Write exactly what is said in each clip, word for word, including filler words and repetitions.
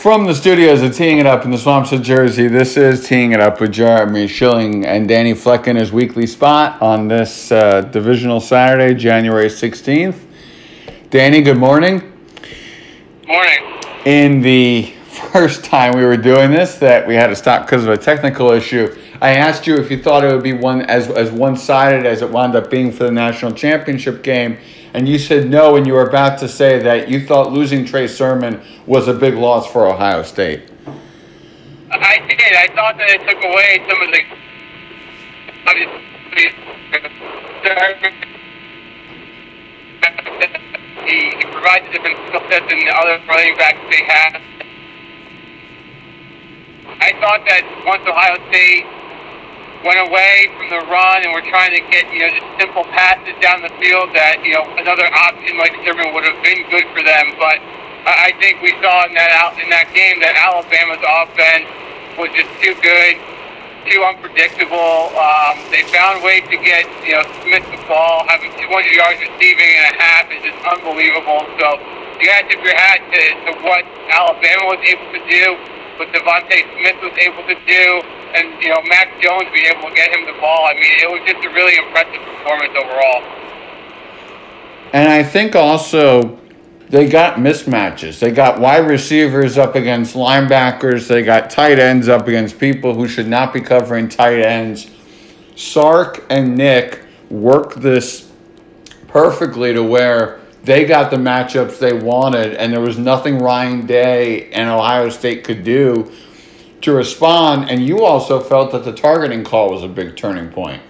From the studios of Teeing It Up in the swamps of Jersey, this is Teeing It Up with Jeremy Schilling and Danny Fleck in his weekly spot on this uh, divisional Saturday, January sixteenth. Danny, good morning. Morning. In the first time we were doing this, that we had to stop because of a technical issue, I asked you if you thought it would be one as as one-sided as it wound up being for the national championship game, and you said no, and you were about to say that you thought losing Trey Sermon was a big loss for Ohio State. I did. I thought that it took away some of the... He provides a different skill set than the other running backs they have. I thought that once Ohio State went away from the run and were trying to get, you know, just simple passes down the field, that, you know, another option like Sermon would have been good for them. But I think we saw in that out in that game that Alabama's offense was just too good, too unpredictable. Um, they found ways to get, you know, Smith the ball. Having two hundred yards receiving and a half is just unbelievable. So you had to tip your hat to, to what Alabama was able to do, what Devontae Smith was able to do, and, you know, Mac Jones being able to get him the ball. I mean, it was just a really impressive performance overall. And I think also they got mismatches. They got wide receivers up against linebackers. They got tight ends up against people who should not be covering tight ends. Sark and Nick worked this perfectly to where they got the matchups they wanted, and there was nothing Ryan Day and Ohio State could do to respond. And you also felt that the targeting call was a big turning point.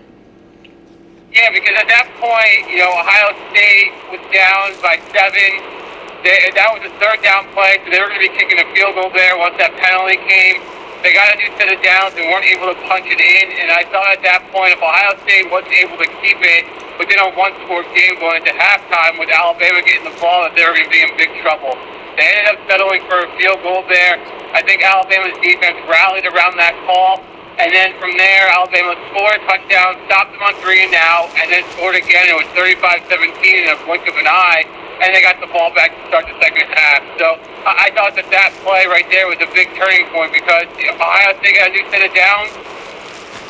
Yeah, because at that point, you know, Ohio State was down by seven. They, that was a third down play, so they were going to be kicking a field goal there once that penalty came. They got a new set of downs and weren't able to punch it in, and I thought at that point, if Ohio State wasn't able to keep it within a one-score game going into halftime with Alabama getting the ball, that they were going to be in big trouble. They ended up settling for a field goal there. I think Alabama's defense rallied around that call, and then from there, Alabama scored a touchdown, stopped them on three and now, and then scored again. It was thirty-five seventeen in a blink of an eye. And they got the ball back to start the second half. So I thought that that play right there was a big turning point because Ohio State got a new set of downs,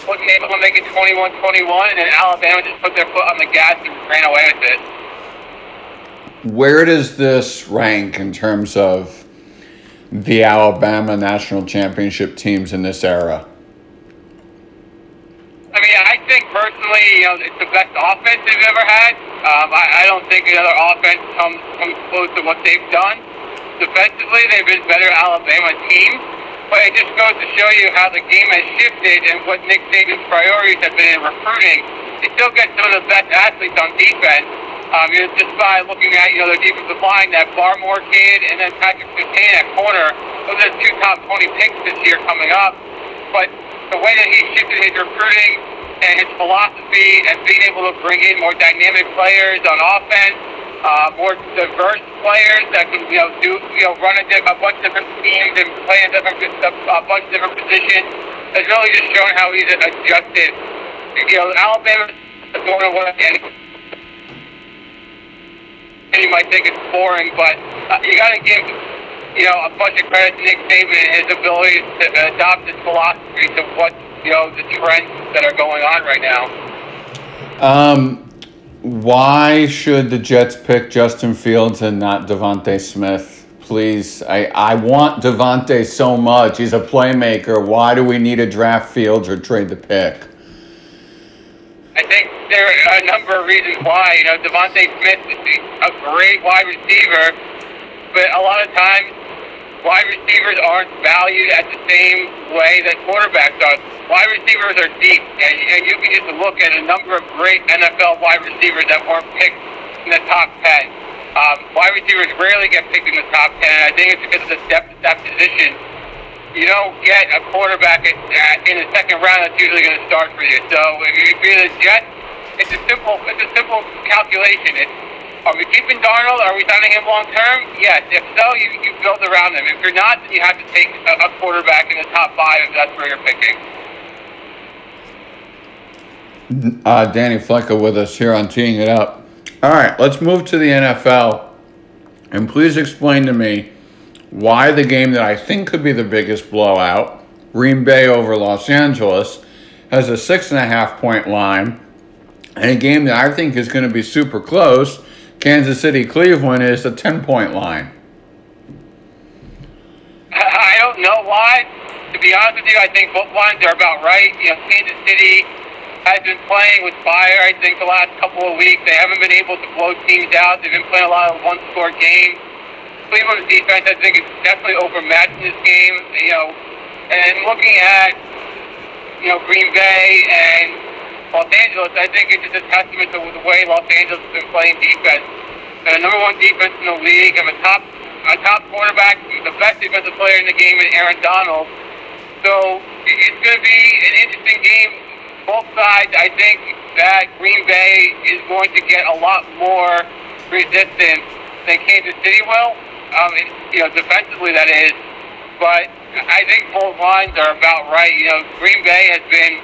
wasn't able to make it twenty-one twenty-one, and then Alabama just put their foot on the gas and ran away with it. Where does this rank in terms of the Alabama National Championship teams in this era? I mean, I think personally, you know, it's the best offense they've ever had. Um, I, I don't think another offense comes, comes close to what they've done. Defensively, they've been better Alabama team, but it just goes to show you how the game has shifted and what Nick Saban's priorities have been in recruiting. They still get some of the best athletes on defense. Um, you know, just by looking at, you know, their defensive line, that Barmore kid and then Patrick Sutani at corner. Those are two top twenty picks this year coming up, but the way that he shifted his recruiting and his philosophy and being able to bring in more dynamic players on offense, uh, more diverse players that can, you know, do, you know, run a, a bunch of different schemes and play a, different, a bunch of different positions, has really just shown how he's adjusted. You know, Alabama is going to win, and you might think it's boring, but uh, you got to give, you know, a bunch of credit to Nick Saban and his ability to adopt his philosophy to what, you know, the trends that are going on right now. Um, why should the Jets pick Justin Fields and not Devontae Smith? Please, I, I want Devontae so much. He's a playmaker. Why do we need to draft Fields or trade the pick? I think there are a number of reasons why. You know, Devontae Smith is a great wide receiver, but a lot of times wide receivers aren't valued at the same way that quarterbacks are. Wide receivers are deep, and, and you can just look at a number of great N F L wide receivers that weren't picked in the top ten. Um, wide receivers rarely get picked in the top ten, and I think it's because of the depth of that position. You don't get a quarterback at, at, in the second round that's usually going to start for you. So if you're the Jets, it's a simple, it's a simple calculation. It's, are we keeping Darnold? Are we signing him long-term? Yes. If so, you, you build around him. If you're not, then you have to take a, a quarterback in the top five if that's where you're picking. Uh, Danny Flecka with us here on Teeing It Up. All right, let's move to the N F L. And please explain to me why the game that I think could be the biggest blowout, Green Bay over Los Angeles, has a six and a half point line, and a game that I think is going to be super close, Kansas City Cleveland, is a ten point line. I don't know why. To be honest with you, I think both lines are about right. You know, Kansas City has been playing with fire, I think, the last couple of weeks. They haven't been able to blow teams out. They've been playing a lot of one-score games. Cleveland's defense, I think, is definitely overmatched in this game. You know, and looking at, you know, Green Bay and Los Angeles, I think it's just a testament to the way Los Angeles has been playing defense. They're the number one defense in the league. I'm a top, a top quarterback, the best defensive player in the game, is Aaron Donald. So it's going to be an interesting game. Both sides, I think that Green Bay is going to get a lot more resistance than Kansas City will, um, and, you know, defensively that is. But I think both lines are about right. You know, Green Bay has been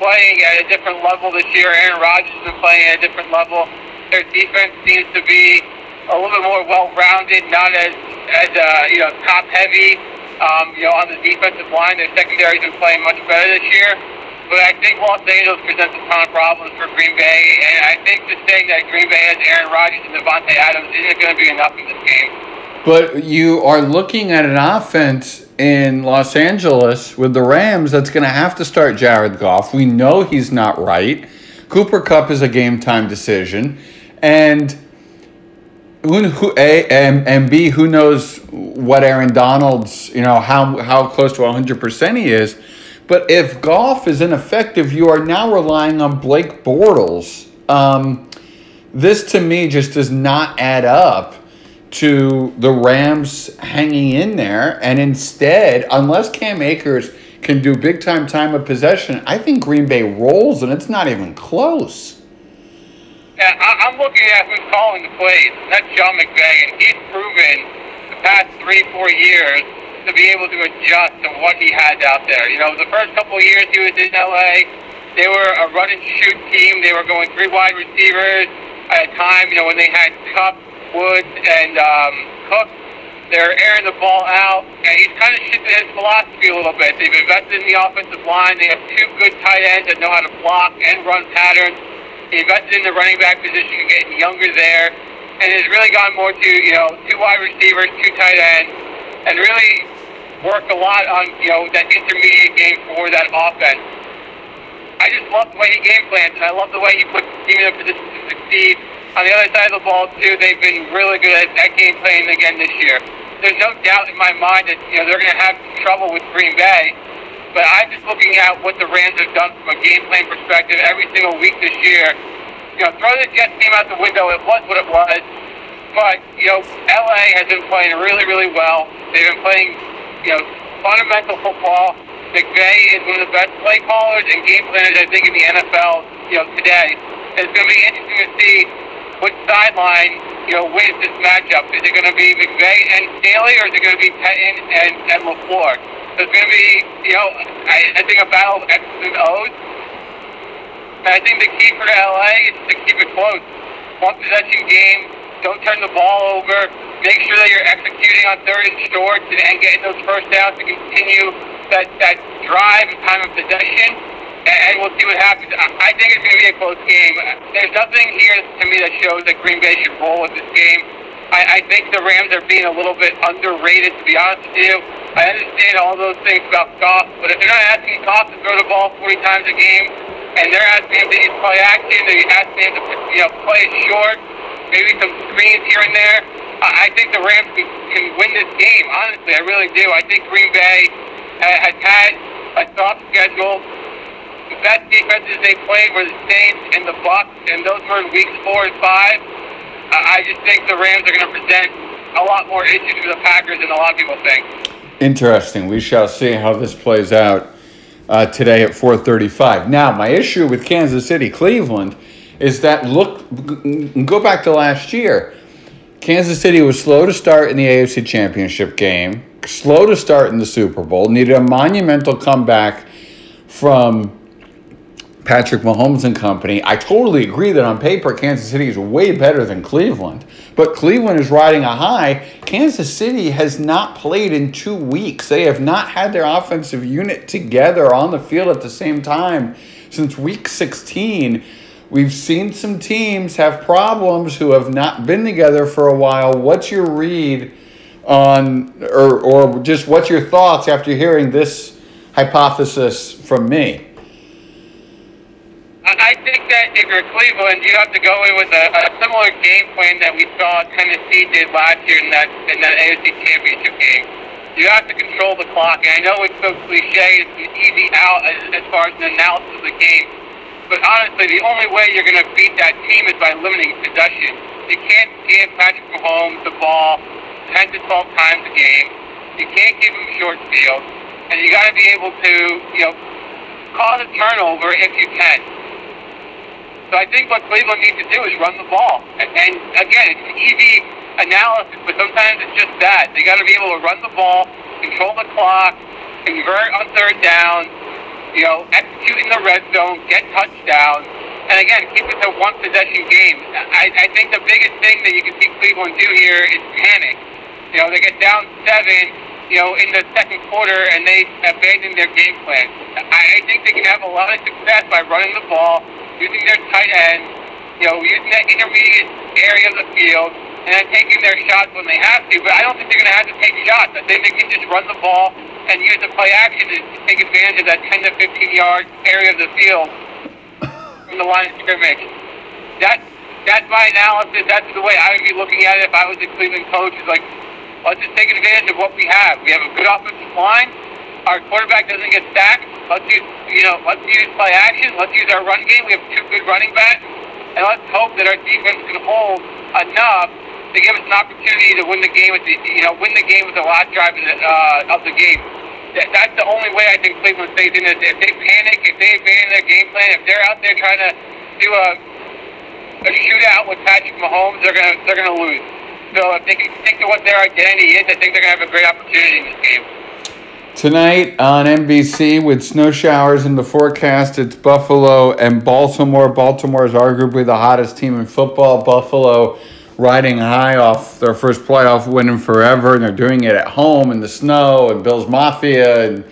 playing at a different level this year. Aaron Rodgers has been playing at a different level. Their defense seems to be a little bit more well-rounded, not as as uh, you know, top-heavy. Um, you know, on the defensive line, their secondary's been playing much better this year. But I think Los Angeles presents a ton of problems for Green Bay, and I think just saying that Green Bay has Aaron Rodgers and Devontae Adams isn't going to be enough in this game. But you are looking at an offense in Los Angeles with the Rams that's going to have to start Jared Goff. We know he's not right. Cooper Cup is a game-time decision. And... Who, A, and, and B, who knows what Aaron Donald's, you know, how how close to one hundred percent he is. But if Goff is ineffective, you are now relying on Blake Bortles. Um, this, to me, just does not add up to the Rams hanging in there. And instead, unless Cam Akers can do big-time time of possession, I think Green Bay rolls, and it's not even close. Yeah, I'm looking at who's calling the plays. That's Sean McVay, and he's proven the past three, four years to be able to adjust to what he has out there. You know, the first couple of years he was in L A, they were a run-and-shoot team. They were going three wide receivers at a time. You know, when they had Cup, Woods, and um, Cook, they're airing the ball out, and he's kind of shifted his philosophy a little bit. They've invested in the offensive line. They have two good tight ends that know how to block and run patterns. He invested in the running back position, getting younger there, and has really gone more to, you know, two wide receivers, two tight ends, and really worked a lot on, you know, that intermediate game for that offense. I just love the way he game plans, and I love the way he puts the team in a position to succeed. On the other side of the ball, too, they've been really good at that game playing again this year. There's no doubt in my mind that, you know, they're going to have trouble with Green Bay. But I'm just looking at what the Rams have done from a game plan perspective every single week this year. You know, throw the Jets game out the window. It was what it was. But, you know, L A has been playing really, really well. They've been playing, you know, fundamental football. McVay is one of the best play callers and game planners, I think, in the N F L, you know, today. It's going to be interesting to see which sideline, you know, wins this matchup. Is it going to be McVay and Staley, or is it going to be Petten and, and LaFleur? There's going to be, you know, I, I think a battle of X's and O's. And I think the key for L A is to keep it close. One possession game, don't turn the ball over. Make sure that you're executing on third and shorts and, and getting those first downs to continue that, that drive and time of possession. And, and we'll see what happens. I, I think it's going to be a close game. There's nothing here to me that shows that Green Bay should roll with this game. I, I think the Rams are being a little bit underrated, to be honest with you. I understand all those things about Goff, but if they're not asking Goff to throw the ball forty times a game, and they're asking him to play action, they're asking him to, you know, play short, maybe some screens here and there, I think the Rams can, can win this game, honestly. I really do. I think Green Bay has had a soft schedule. The best defenses they played were the Saints and the Bucs, and those were in weeks four and five. I just think the Rams are going to present a lot more issues for the Packers than a lot of people think. Interesting. We shall see how this plays out uh, today at four thirty-five. Now, my issue with Kansas City, Cleveland, is that, look, go back to last year. Kansas City was slow to start in the A F C Championship game, slow to start in the Super Bowl, needed a monumental comeback from Patrick Mahomes and company. I totally agree that on paper, Kansas City is way better than Cleveland, but Cleveland is riding a high. Kansas City has not played in two weeks. They have not had their offensive unit together on the field at the same time since week sixteen. We've seen some teams have problems who have not been together for a while. What's your read on, or or just what's your thoughts after hearing this hypothesis from me? I think that if you're Cleveland, you have to go in with a, a similar game plan that we saw Tennessee did last year in that in that A F C Championship game. You have to control the clock, and I know it's so cliche, it's an easy out as, as far as an analysis of the game. But honestly, the only way you're going to beat that team is by limiting possession. You can't give Patrick Mahomes the ball ten to twelve times a game. You can't give him short field. And you got to be able to, you know, cause a turnover if you can. So I think what Cleveland needs to do is run the ball. And again, it's an easy analysis, but sometimes it's just that. They got to be able to run the ball, control the clock, convert on third down, you know, execute in the red zone, get touchdowns, and again, keep it to one possession game. I, I think the biggest thing that you can see Cleveland do here is panic. You know, they get down seven, you know, in the second quarter, and they abandon their game plan. I, I think they can have a lot of success by running the ball, using their tight end, you know, using that intermediate area of the field, and then taking their shots when they have to. But I don't think they're going to have to take shots. I think they can just run the ball and use the play action to take advantage of that ten to fifteen yard area of the field from the line of scrimmage. That, that's my analysis. That's the way I would be looking at it if I was a Cleveland coach. It's like, let's just take advantage of what we have. We have a good offensive line. Our quarterback doesn't get sacked. Let's use, you know, let's use play action. Let's use our run game. We have two good running backs. And let's hope that our defense can hold enough to give us an opportunity to win the game with the, you know, win the game with the last drive of the, uh, of the game. That, that's the only way I think Cleveland stays in it. If they panic, if they abandon their game plan, if they're out there trying to do a, a shootout with Patrick Mahomes, they're gonna they're gonna lose. So if they can stick to what their identity is, I think they're gonna have a great opportunity in this game. Tonight on N B C with snow showers in the forecast, it's Buffalo and Baltimore. Baltimore is arguably the hottest team in football. Buffalo riding high off their first playoff win in forever, and they're doing it at home in the snow and Bills Mafia and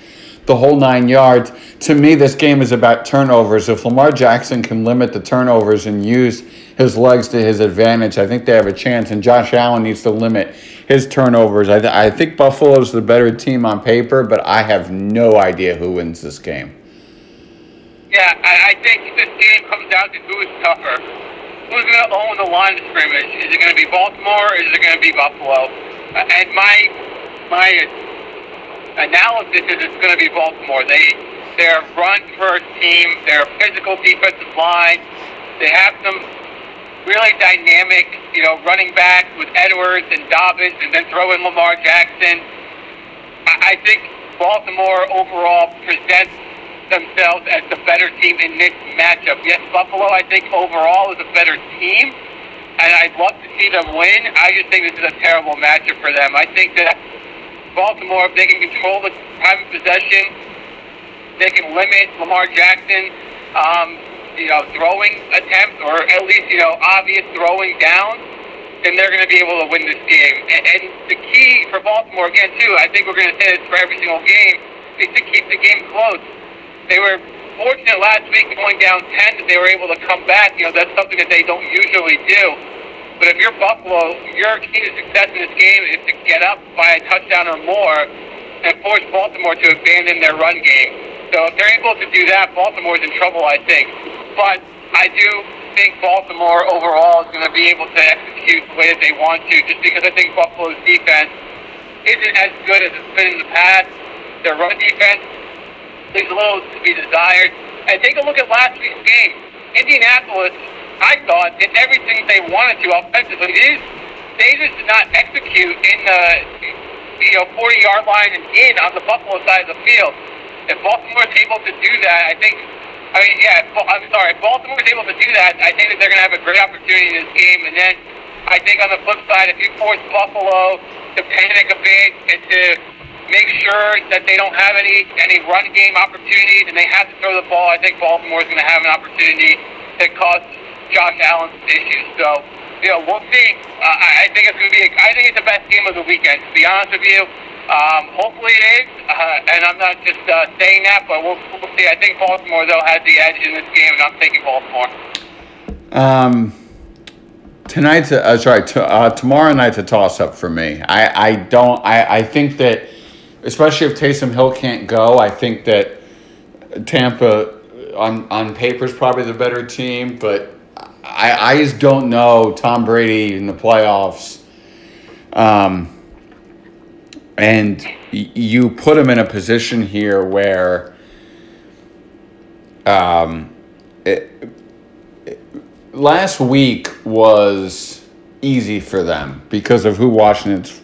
the whole nine yards. To me, this game is about turnovers. If Lamar Jackson can limit the turnovers and use his legs to his advantage, I think they have a chance, and Josh Allen needs to limit his turnovers. I, th- I think Buffalo's the better team on paper, but I have no idea who wins this game. Yeah, I, I think this game comes down to who is tougher. Who's going to own the line of scrimmage? Is it going to be Baltimore or is it going to be Buffalo? Uh, and my my analysis is it's going to be Baltimore. They, they're a run-first team. They're a physical defensive line. They have some really dynamic, you know, running backs with Edwards and Dobbins, and then throw in Lamar Jackson. I, I think Baltimore overall presents themselves as the better team in this matchup. Yes, Buffalo, I think, overall is a better team, and I'd love to see them win. I just think this is a terrible matchup for them. I think that Baltimore, if they can control the time of possession, they can limit Lamar Jackson, um, you know, throwing attempts, or at least, you know, obvious throwing down, then they're going to be able to win this game. And, and the key for Baltimore, again, too, I think we're going to say this for every single game, is to keep the game close. They were fortunate last week going down ten that they were able to come back. You know, that's something that they don't usually do. But if you're Buffalo, your key to success in this game is to get up by a touchdown or more and force Baltimore to abandon their run game. So if they're able to do that, Baltimore's in trouble, I think. But I do think Baltimore overall is going to be able to execute the way that they want to, just because I think Buffalo's defense isn't as good as it's been in the past. Their run defense, there's a little to be desired. And take a look at last week's game. Indianapolis, I thought, did everything they wanted to offensively. They just, they just did not execute in the, you know, forty-yard line and in on the Buffalo side of the field. If Baltimore is able to do that, I think, I mean, yeah, I'm sorry, if Baltimore is able to do that, I think that they're going to have a great opportunity in this game. And then I think on the flip side, if you force Buffalo to panic a bit and to make sure that they don't have any any run game opportunities, and they have to throw the ball. I think Baltimore is going to have an opportunity that caused Josh Allen's issues. So, you know, we'll see. Uh, I, I think it's going to be. I think it's the best game of the weekend, to be honest with you. Um, hopefully it is, uh, and I'm not just uh, saying that, but we'll, we'll see. I think Baltimore, though, has the edge in this game, and I'm taking Baltimore. Um, tonight's a, uh, sorry, t- uh, tomorrow night's a toss-up for me. I, I don't. I, I think that, especially if Taysom Hill can't go, I think that Tampa on on paper is probably the better team, but I, I just don't know Tom Brady in the playoffs. Um. And you put him in a position here where um, it, it, last week was easy for them because of who Washington's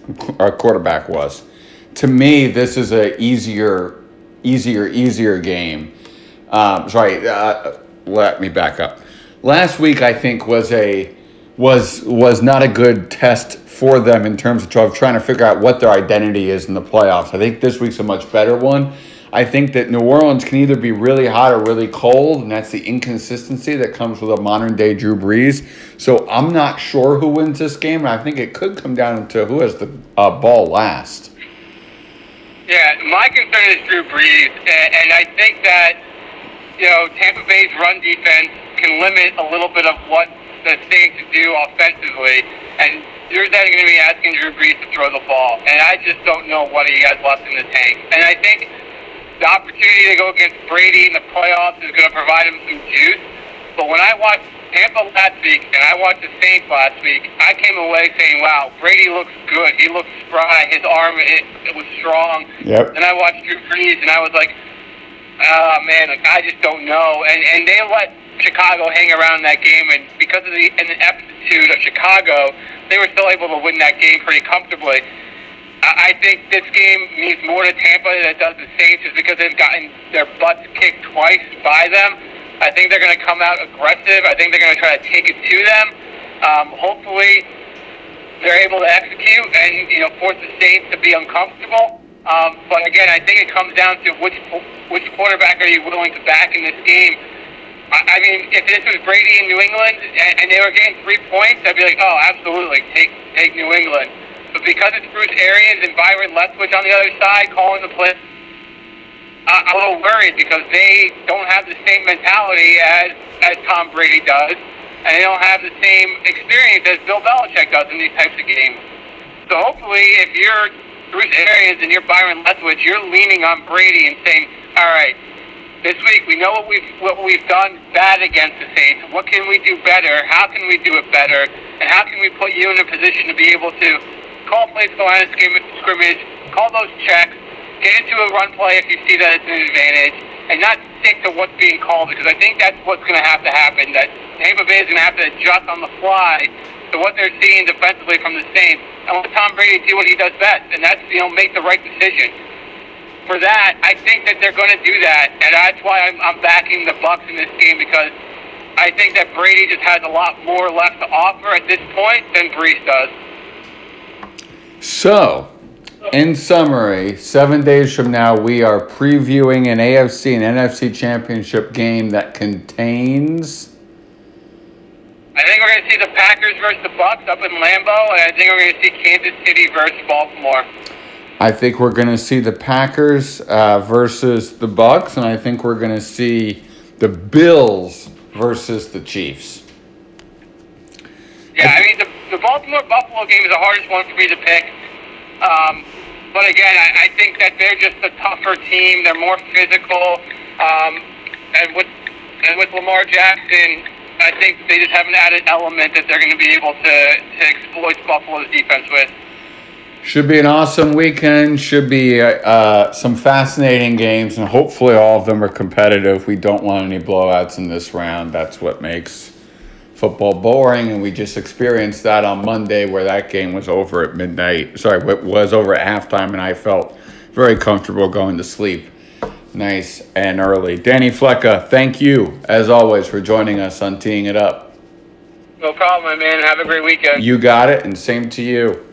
quarterback was. To me, this is a easier, easier, easier game. Um, sorry, uh, let me back up. Last week, I think, was a was was not a good test for them in terms of trying to figure out what their identity is in the playoffs. I think this week's a much better one. I think that New Orleans can either be really hot or really cold, and that's the inconsistency that comes with a modern-day Drew Brees. So I'm not sure who wins this game, and I think it could come down to who has the uh, ball last. Yeah, my concern is Drew Brees, and, and I think that, you know, Tampa Bay's run defense can limit a little bit of what the Saints do offensively, and you're then going to be asking Drew Brees to throw the ball, and I just don't know what he has left in the tank. And I think the opportunity to go against Brady in the playoffs is going to provide him some juice. But when I watched Tampa last week and I watched the Saints last week, I came away saying, wow, Brady looks good. He looks spry. His arm it, it was strong. Yep. And I watched Drew Brees, and I was like, oh, man, like, I just don't know. And, and they let Chicago hang around that game, and because of the ineptitude of Chicago, they were still able to win that game pretty comfortably. I think this game means more to Tampa than it does the Saints, just because they've gotten their butts kicked twice by them. I think they're going to come out aggressive. I think they're going to try to take it to them. Um, hopefully, they're able to execute and, you know, force the Saints to be uncomfortable. Um, but again, I think it comes down to which which quarterback are you willing to back in this game. I mean, if this was Brady in New England and they were getting three points, I'd be like, oh, absolutely, take take New England. But because it's Bruce Arians and Byron Leftwich on the other side calling the play, I'm a little worried because they don't have the same mentality as, as Tom Brady does, and they don't have the same experience as Bill Belichick does in these types of games. So hopefully, if you're Bruce Arians and you're Byron Leftwich, you're leaning on Brady and saying, all right, this week, we know what we've what we've done bad against the Saints. What can we do better? How can we do it better? And how can we put you in a position to be able to call plays to the line of scrimmage, call those checks, get into a run play if you see that it's an advantage, and not stick to what's being called, because I think that's what's going to have to happen, that Tampa Bay is going to have to adjust on the fly to what they're seeing defensively from the Saints. I want Tom Brady to do what he does best, and that's, you know, make the right decision. For that, I think that they're going to do that, and that's why I'm, I'm backing the Bucs in this game, because I think that Brady just has a lot more left to offer at this point than Brees does. So, in summary, seven days from now, we are previewing an A F C and N F C championship game that contains... I think we're going to see the Packers versus the Bucs up in Lambeau, and I think we're going to see Kansas City versus Baltimore. I think we're going to see the Packers uh, versus the Bucs, and I think we're going to see the Bills versus the Chiefs. Yeah, I mean, the, the Baltimore-Buffalo game is the hardest one for me to pick. Um, but again, I, I think that they're just a tougher team. They're more physical. Um, and with and with Lamar Jackson, I think they just have an added element that they're going to be able to, to exploit Buffalo's defense with. Should be an awesome weekend. Should be uh, some fascinating games, and hopefully all of them are competitive. We don't want any blowouts in this round. That's what makes football boring, and we just experienced that on Monday, where that game was over at midnight. Sorry, it was over at halftime, and I felt very comfortable going to sleep nice and early. Danny Flecka, thank you, as always, for joining us on Teeing It Up. No problem, my man. Have a great weekend. You got it, and same to you.